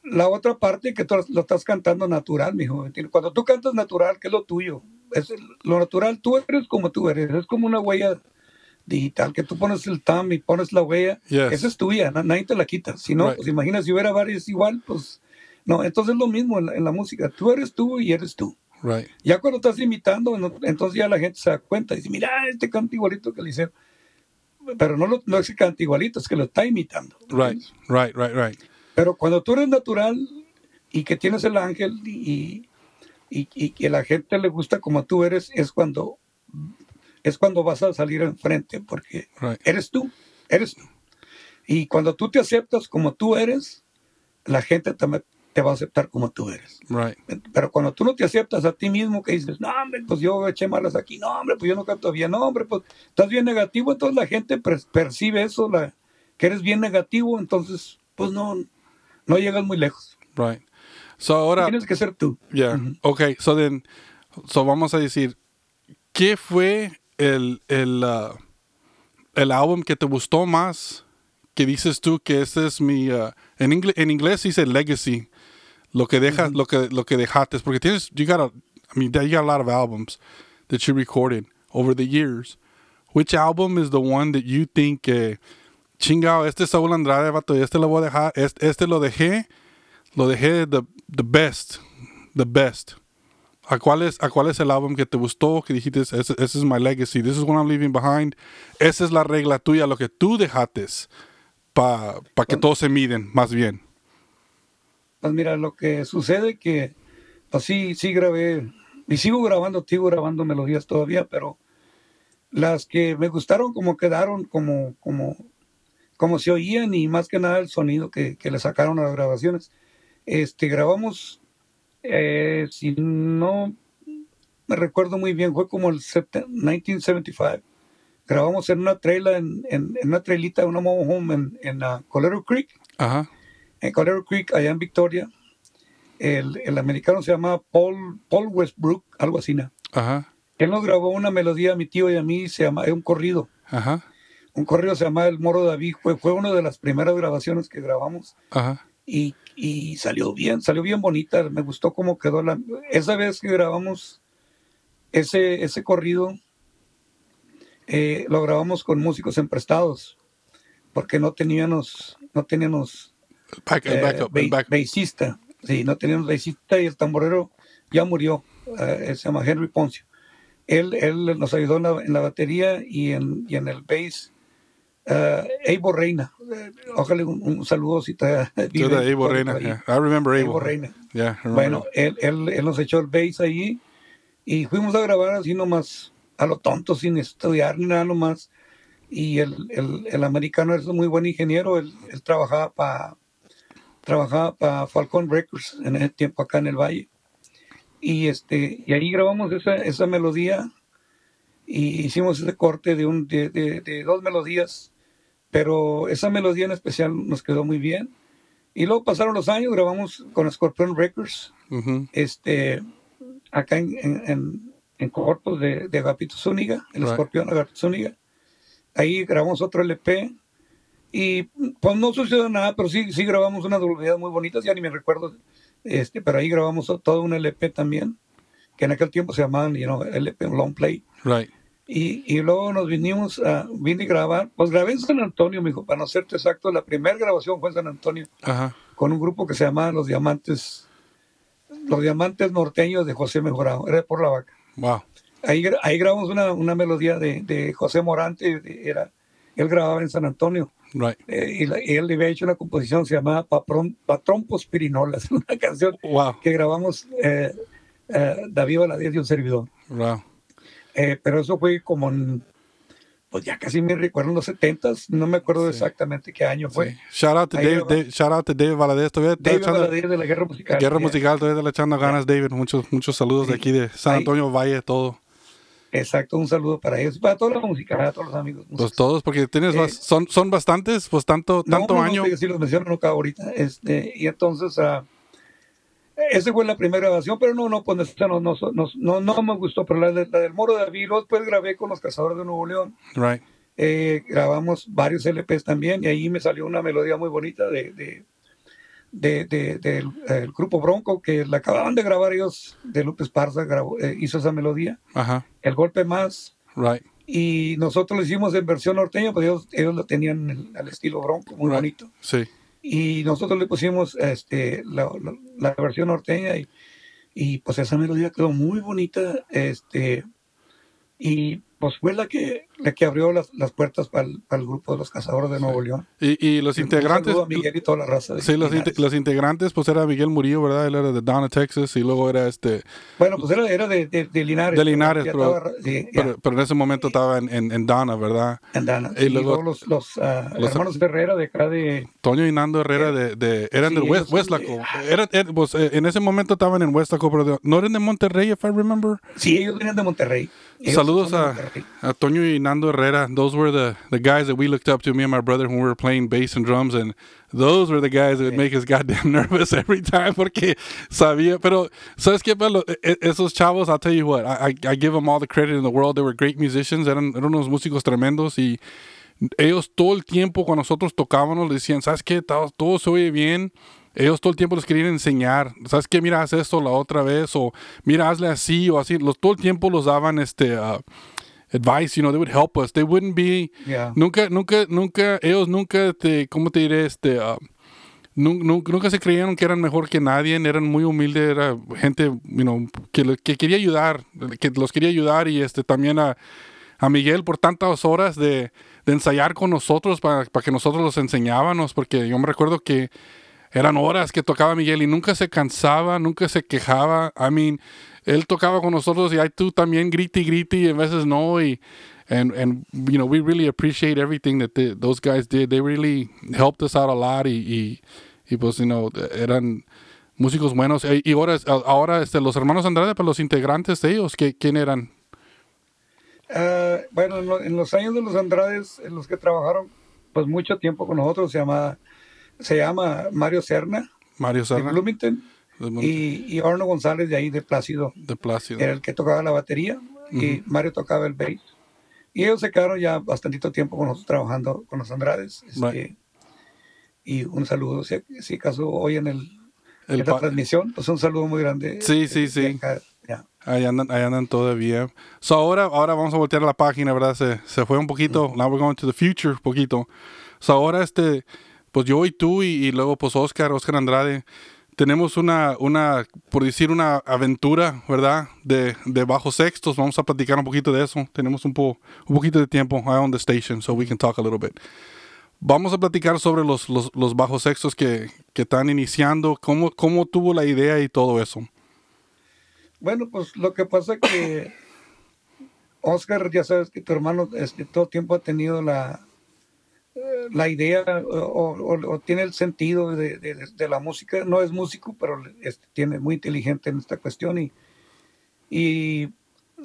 la otra parte que tú lo estás cantando natural, mijo. Cuando tú cantas natural, que es lo tuyo, es lo natural, tú eres como tú eres, es como una huella digital, que tú pones el thumb y pones la huella, yes. Esa es tuya, nadie te la quita. Si no, right. Pues imagina si hubiera varios igual, pues no, entonces es lo mismo en la música, tú eres tú y eres tú. Right. Ya cuando estás imitando, entonces ya la gente se da cuenta y dice, mira, este canta igualito que le hicieron. Pero no es que canta igualito, es que lo está imitando. Right, right, right, right. Pero cuando tú eres natural y que tienes el ángel y que la gente le gusta como tú eres, es cuando vas a salir enfrente, porque right. eres tú. Y cuando tú te aceptas como tú eres, la gente también te va a aceptar como tú eres. Right. Pero cuando tú no te aceptas a ti mismo, que dices, no, hombre, pues yo eché malas aquí, no, hombre, pues yo no canto bien, no, hombre, pues estás bien negativo, entonces la gente percibe eso, que eres bien negativo, entonces, pues no llegas muy lejos. Right. So ahora... Tienes que ser tú. Yeah. Mm-hmm. Okay, so vamos a decir, ¿qué fue el álbum que te gustó más? Que dices tú que ese es mi... en inglés dice legacy. Lo que dejas, mm-hmm. lo que dejaste. Porque tienes... You got a lot of albums that you recorded over the years. Which album is the one that you think que... Chingao, este es Saúl Andrade, vato, este lo voy a dejar. Este lo dejé the best. ¿A cuál es el álbum que te gustó? Que dijiste, ese es my legacy. This is what I'm leaving behind. Esa es la regla tuya, lo que tú dejaste. Para que todos se miden, más bien. Pues mira, lo que sucede que así sí grabé, y sigo grabando melodías todavía, pero las que me gustaron como quedaron, como se oían, y más que nada el sonido que le sacaron a las grabaciones. Grabamos, si no me recuerdo muy bien, fue como el 1975. Grabamos en una traila, en una trailita, una mobile home en Colero Creek. Ajá. En Colero Creek, allá en Victoria. El americano se llamaba Paul Westbrook, algo así, ¿no? Ajá. Él nos grabó una melodía a mi tío y a mí, es un corrido. Ajá. Un corrido se llamaba El Moro David. Fue una de las primeras grabaciones que grabamos. Ajá. Y salió bien bonita. Me gustó cómo quedó esa vez que grabamos ese corrido. Lo grabamos con músicos emprestados porque no teníamos bassista. Sí, no teníamos bassista y el tamborero ya murió, se llama Henry Poncio. Él nos ayudó en la batería y en el bass, Abel Reyna. Ojalá un saludo si está vivo. Abel Reyna, yeah. I remember Abel Reyna. Yeah, bueno, él nos echó el bass ahí y fuimos a grabar así nomás, a lo tonto, sin estudiar ni nada nomás. Y el americano es un muy buen ingeniero. Él trabajaba para Falcon Records en ese tiempo acá en el Valle. Y ahí grabamos esa melodía y hicimos ese corte de dos melodías. Pero esa melodía en especial nos quedó muy bien. Y luego pasaron los años, grabamos con Scorpion Records, uh-huh. Acá en corpos de Agapito Zuniga, el right. Escorpión Agapito Zuniga. Ahí grabamos otro LP y pues no sucedió nada, pero sí grabamos unas melodías muy bonitas, ya ni me recuerdo, pero ahí grabamos todo un LP también, que en aquel tiempo se llamaban, LP, long play. Right. Y luego nos vine a grabar, pues grabé en San Antonio, mijo, para no serte exacto, la primera grabación fue en San Antonio, ajá. Con un grupo que se llamaba Los Diamantes Norteños de José Mejorado, era de Por la Vaca. Wow. Ahí grabamos una melodía de José Morante, él grababa en San Antonio. Right. Y él había hecho una composición que se llamaba Patrompos Pirinolas, una canción wow. que grabamos David Valadez y un servidor. Wow. Pero eso fue como pues ya casi me recuerdo en los 70s, no me acuerdo sí. exactamente qué año fue. Sí. Shout out to Dave Valadez. Valadez de la Guerra Musical. Guerra Musical, todavía le echando ganas, David. Muchos saludos sí. de aquí de San Antonio, Valle, todo. Exacto, un saludo para ellos, para toda la música, para todos los amigos. Pues todos, porque tienes son bastantes, pues tanto año. No, si los menciono acá ahorita. Y entonces, esa fue la primera grabación, pero no me gustó, pero la del Moro David, después grabé con Los Cazadores de Nuevo León. Right. Grabamos varios LPs también y ahí me salió una melodía muy bonita del grupo Bronco, que la acababan de grabar ellos, de Lupe Esparza hizo esa melodía. Ajá. El Golpe Más. Right. Y nosotros lo hicimos en versión norteña, pues ellos lo tenían al estilo Bronco, muy right. bonito. Sí. Y nosotros le pusimos la versión norteña y Y pues esa melodía quedó muy bonita, y pues fue la que abrió las puertas para el grupo de los Cazadores de Nuevo León. Y los integrantes... Un saludo a Miguel y toda la raza. Sí, los integrantes, pues era Miguel Murillo, ¿verdad? Él era de Donna, Texas, y luego era Bueno, pues era de Linares. De Linares, pero en ese momento estaba en Donna, ¿verdad? En Donna. Y luego los hermanos Herrera de acá de... Toño y Nando Herrera eran sí, de Westlaco. Pues, en ese momento estaban en Westlaco, pero no eran de Monterrey, if I remember. Sí, ellos venían de Monterrey. Saludos a Toño y Nando Herrera. Those were the guys that we looked up to, me and my brother, when we were playing bass and drums, and those were the guys that would make us goddamn nervous every time, porque sabía, pero, ¿sabes qué, Pablo? Esos chavos, I'll tell you what, I give them all the credit in the world. They were great musicians, eran unos músicos tremendos, y ellos todo el tiempo cuando nosotros tocábamos, les decían, ¿sabes qué? Todo se oye bien. Ellos todo el tiempo les querían enseñar, ¿sabes qué? Mira, haz esto la otra vez, o mira, hazle así, o así. Todo el tiempo los daban advice, you know, they would help us. They wouldn't be, nunca, ellos nunca, ¿cómo te diré? Nunca se creyeron que eran mejor que nadie, eran muy humildes, era gente, you know, que quería ayudar, que los quería ayudar, y también a Miguel por tantas horas de ensayar con nosotros para que nosotros los enseñábamos, porque yo me recuerdo que eran horas que tocaba Miguel y nunca se cansaba, nunca se quejaba. I mean, él tocaba con nosotros y tú también grite y a veces no. And you know, we really appreciate everything that those guys did. They really helped us out a lot y pues, you know, eran músicos buenos. Y ahora los hermanos Andrade, pero los integrantes de ellos, ¿quién eran? Bueno, en los años de los Andrades, en los que trabajaron pues mucho tiempo con nosotros, se llama Mario Serna de Bloomington, y Arno González de ahí de Placedo, era el que tocaba la batería, uh-huh, y Mario tocaba el bass, y ellos se quedaron ya bastantito tiempo con nosotros trabajando con los Andrades, right. Y un saludo si acaso oyen la transmisión, pues un saludo muy grande. Sí. Ahí andan todavía. So ahora vamos a voltear a la página, ¿verdad? Se fue un poquito, uh-huh. Now we're going to the future poquito. So ahora pues yo y tú y luego pues Oscar Andrade, tenemos una por decir, una aventura, ¿verdad? De Bajo Sexto. Vamos a platicar un poquito de eso. Tenemos un poquito de tiempo. I'm on the station, so we can talk a little bit. Vamos a platicar sobre los Bajo Sextos que están iniciando, cómo tuvo la idea y todo eso. Bueno, pues lo que pasa que Oscar, ya sabes que tu hermano todo el tiempo ha tenido la idea o tiene el sentido de la música. No es músico, pero tiene muy inteligente en esta cuestión, y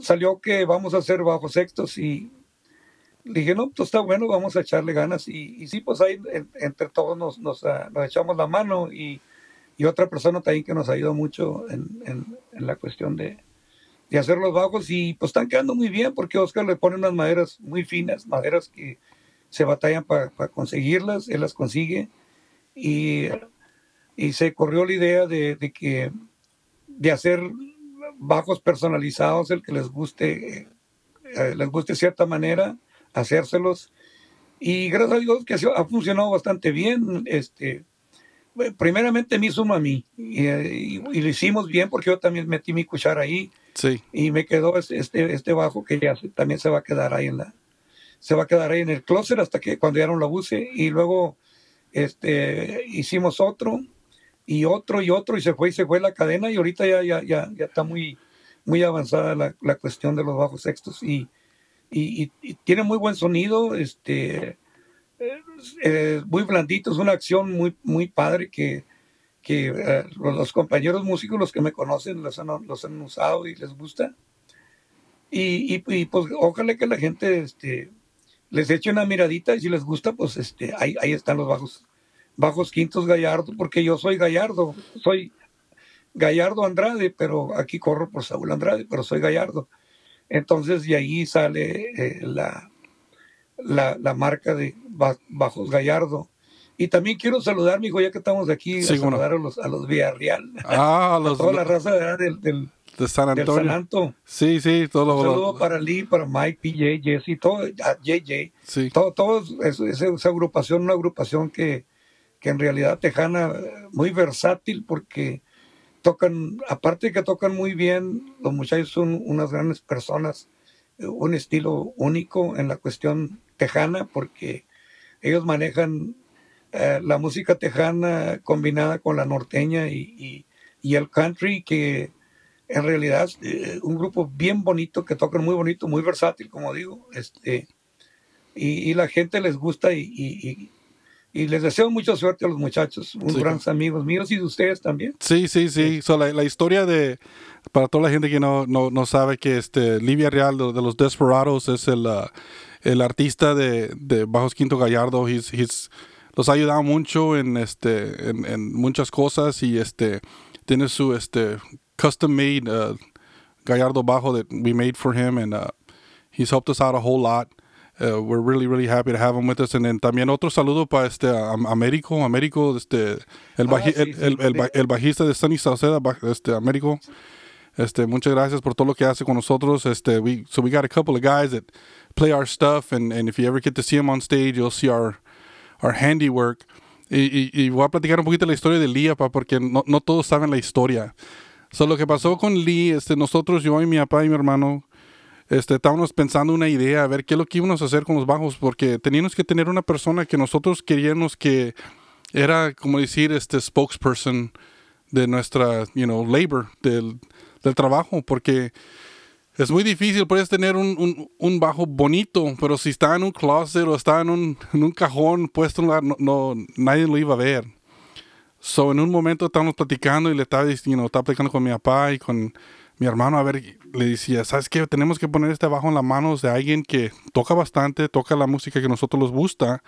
salió que vamos a hacer Bajo Sextos, y le dije, no, pues está bueno, vamos a echarle ganas, y sí, pues ahí entre todos nos echamos la mano, y otra persona también que nos ayudó mucho en la cuestión de hacer los bajos, y pues están quedando muy bien, porque Oscar le pone unas maderas muy finas, maderas que se batallan para conseguirlas, él las consigue, y se corrió la idea de hacer bajos personalizados, el que les guste cierta manera, hacérselos, y gracias a Dios que ha funcionado bastante bien. Primeramente me hizo a mí, y lo hicimos bien porque yo también metí mi cuchara ahí, sí, y me quedó este bajo que ya también se va a quedar ahí en el closet hasta que cuando ya no lo abuse. Y luego hicimos otro, y se fue la cadena, y ahorita ya está muy, muy avanzada la cuestión de los Bajos Sextos, y tiene muy buen sonido, muy blandito, es una acción muy, muy padre que los compañeros músicos, los que me conocen, los han usado y les gusta, y pues ojalá que la gente les eche una miradita, y si les gusta, pues ahí están los bajos quintos Gallardo, porque yo soy Gallardo Andrade, pero aquí corro por Saúl Andrade, pero soy Gallardo. Entonces de ahí sale la marca de Bajos Gallardo. Y también quiero saludar, mijo, ya que estamos aquí, sí, saludar a los Villarreal, toda la raza de San Antonio. Del San Antonio. Sí, todo. Un saludo para Lee, para Mike, PJ, Jesse, todo, JJ. Sí. Todos esa agrupación, una agrupación que en realidad tejana, muy versátil, porque tocan, aparte de que tocan muy bien, los muchachos son unas grandes personas, un estilo único en la cuestión tejana, porque ellos manejan la música tejana combinada con la norteña y el country, que en realidad es un grupo bien bonito, que tocan muy bonito, muy versátil, como digo, y la gente les gusta y les deseo mucha suerte a los muchachos, unos grandes amigos míos y de ustedes también. Sí. So, la historia de, para toda la gente que no sabe, que Livia Real de los Desperados es el artista de Bajos Quinto Gallardo. Los ha ayudado mucho en muchas cosas, y tiene su custom made Gallardo bajo that we made for him, and he's helped us out a whole lot. We're really, really happy to have him with us. And then también otro saludo para Américo, el bajista de Sunny Sauceda, Américo. Muchas gracias por todo lo que hace con nosotros. We got a couple of guys that play our stuff, and if you ever get to see them on stage, you'll see our handiwork. Y voy a platicar un poquito la historia de Lee, porque no todos saben la historia. So, lo que pasó con Lee, nosotros, yo y mi papá y mi hermano, estábamos pensando una idea, a ver qué es lo que íbamos a hacer con los bajos, porque teníamos que tener una persona que nosotros queríamos, que era, como decir, spokesperson de nuestra, labor, del trabajo, porque es muy difícil, puedes tener un bajo bonito, pero si está en un closet o está en un cajón puesto, no, nadie lo iba a ver. So, en un momento estábamos platicando, y le estaba platicando con mi papá y con mi hermano, a ver, le decía, ¿sabes qué? Tenemos que poner este bajo en las manos de alguien que toca bastante, toca la música que nosotros nos gusta,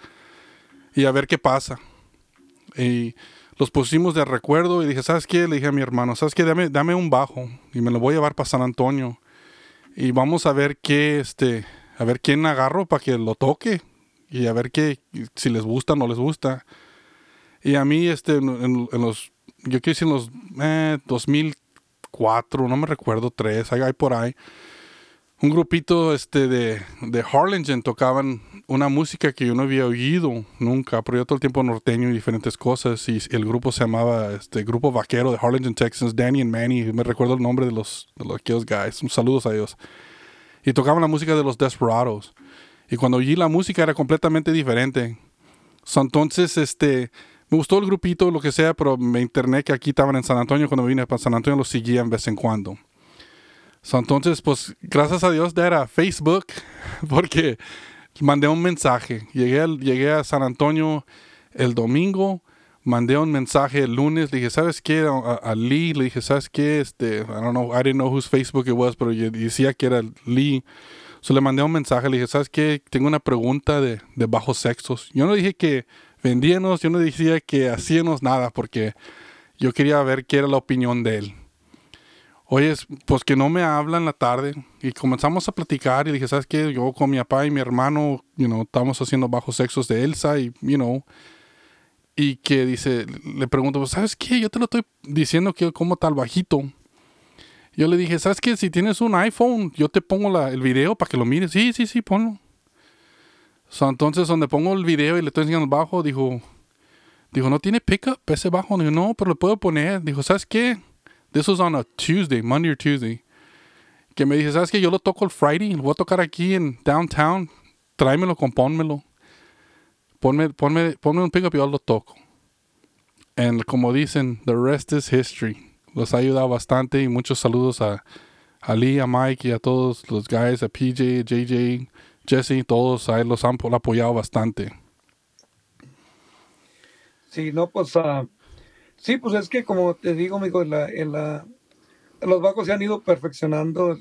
y a ver qué pasa. Y los pusimos de recuerdo, y dije, ¿sabes qué? Le dije a mi hermano, ¿sabes qué? Dame un bajo, y me lo voy a llevar para San Antonio, y vamos a ver a ver quién agarro para que lo toque, y a ver si les gusta o no les gusta. Y a mí, yo quiero decir en los 2004, no me recuerdo, 3, hay por ahí, un grupito de Harlingen tocaban una música que yo no había oído nunca, pero yo todo el tiempo norteño y diferentes cosas, y el grupo se llamaba Grupo Vaquero de Harlingen, Texans, Danny and Manny, me recuerdo el nombre de los aquellos guys, saludos a ellos, y tocaban la música de los Desperados, y cuando oí la música era completamente diferente. So, entonces, me gustó el grupito, lo que sea, pero me interné que aquí estaban en San Antonio. Cuando vine para San Antonio, los seguía de vez en cuando. So, entonces, pues, gracias a Dios, era Facebook, porque mandé un mensaje. Llegué a San Antonio el domingo, mandé un mensaje el lunes. Le dije, ¿sabes qué? A Lee, le dije, ¿sabes qué? I didn't know whose Facebook it was, pero decía que era Lee. So, le mandé un mensaje, le dije, ¿sabes qué? Tengo una pregunta de Bajos Sextos. Yo no dije que vendíanos, yo no decía que hacíanos nada, porque yo quería ver qué era la opinión de él. Oye, pues que no me habla en la tarde, y comenzamos a platicar, y dije, ¿sabes qué? Yo con mi papá y mi hermano, estamos haciendo Bajos Sextos de Elsa, y, y que dice, le pregunto, pues, ¿sabes qué? Yo te lo estoy diciendo que como tal bajito. Yo le dije, ¿sabes qué? Si tienes un iPhone, yo te pongo el video para que lo mires. Sí, ponlo. So, entonces, donde pongo el video y le estoy enseñando el bajo, dijo, ¿no tiene pickup ese bajo? Dijo, no, pero lo puedo poner. Dijo, ¿sabes qué? This was on a Tuesday, Monday or Tuesday. Que me dice, ¿sabes qué? Yo lo toco el Friday, lo voy a tocar aquí en downtown. Tráemelo, compónmelo. Ponme un pickup y yo lo toco. And como dicen, the rest is history. Los ha ayudado bastante, y muchos saludos a Lee, a Mike y a todos los guys, a PJ, JJ, Jesse, todos a él los han apoyado bastante. Sí, no, pues, sí, pues es que como te digo, amigo, los bajos se han ido perfeccionando,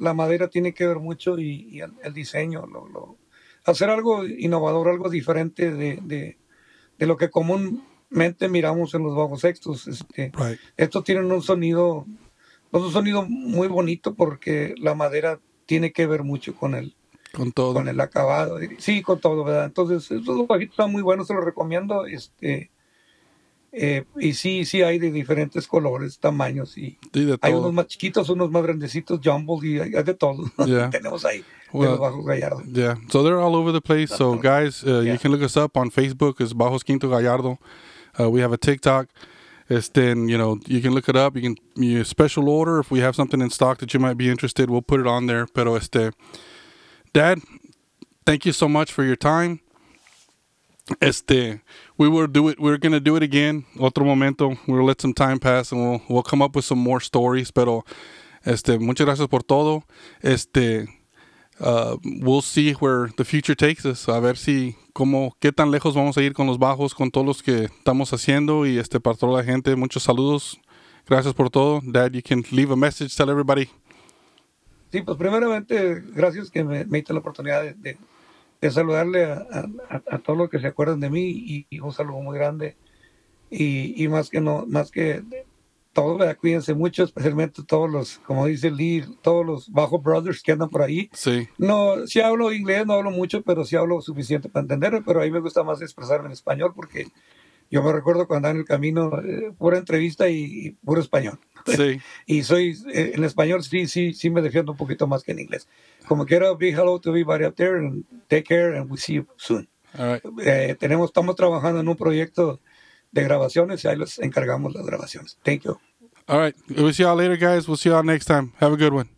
la madera tiene que ver mucho, y el diseño, hacer algo innovador, algo diferente de lo que comúnmente miramos en los Bajos Sextos. Right. Estos tienen un sonido muy bonito, porque la madera tiene que ver mucho con él. Con todo. Con el acabado. Sí, con todo, ¿verdad? Entonces, estos bajitos están muy buenos, se los recomiendo. Y sí hay de diferentes colores, tamaños. Y de hay todo. Unos más chiquitos, unos más grandecitos, jumbo, y hay de todo. Yeah. Tenemos ahí, de los Bajos Gallardo. Yeah, so they're all over the place. So, guys, you can look us up on Facebook. It's Bajos Quinto Gallardo. We have a TikTok. And, you know, you can look it up. You can special order. If we have something in stock that you might be interested, we'll put it on there. Pero Dad, thank you so much for your time. We will do it. We're gonna do it again. Otro momento. We'll let some time pass, and we'll come up with some more stories. Pero muchas gracias por todo. We'll see where the future takes us. A ver si qué tan lejos vamos a ir con los bajos, con todos los que estamos haciendo, y para toda la gente. Muchos saludos. Gracias por todo. Dad, you can leave a message. Tell everybody. Sí, pues primeramente gracias que me diste la oportunidad de saludarle a todos los que se acuerdan de mí, y un saludo muy grande, y más que todos, cuídense mucho, especialmente todos los, como dice Lee, todos los Bajo Brothers que andan por ahí. Sí. No, sí hablo inglés, no hablo mucho, pero sí hablo suficiente para entenderlo, pero a mí me gusta más expresarme en español, porque yo me recuerdo cuando andaba en el camino, pura entrevista y puro español. Sí. Y en español sí me defiendo un poquito más que en inglés. Como quiera, big hello to everybody up there, and take care, and we'll see you soon. All right. Estamos trabajando en un proyecto de grabaciones, y ahí les encargamos las grabaciones. Thank you. All right. We'll see y'all later, guys. We'll see y'all next time. Have a good one.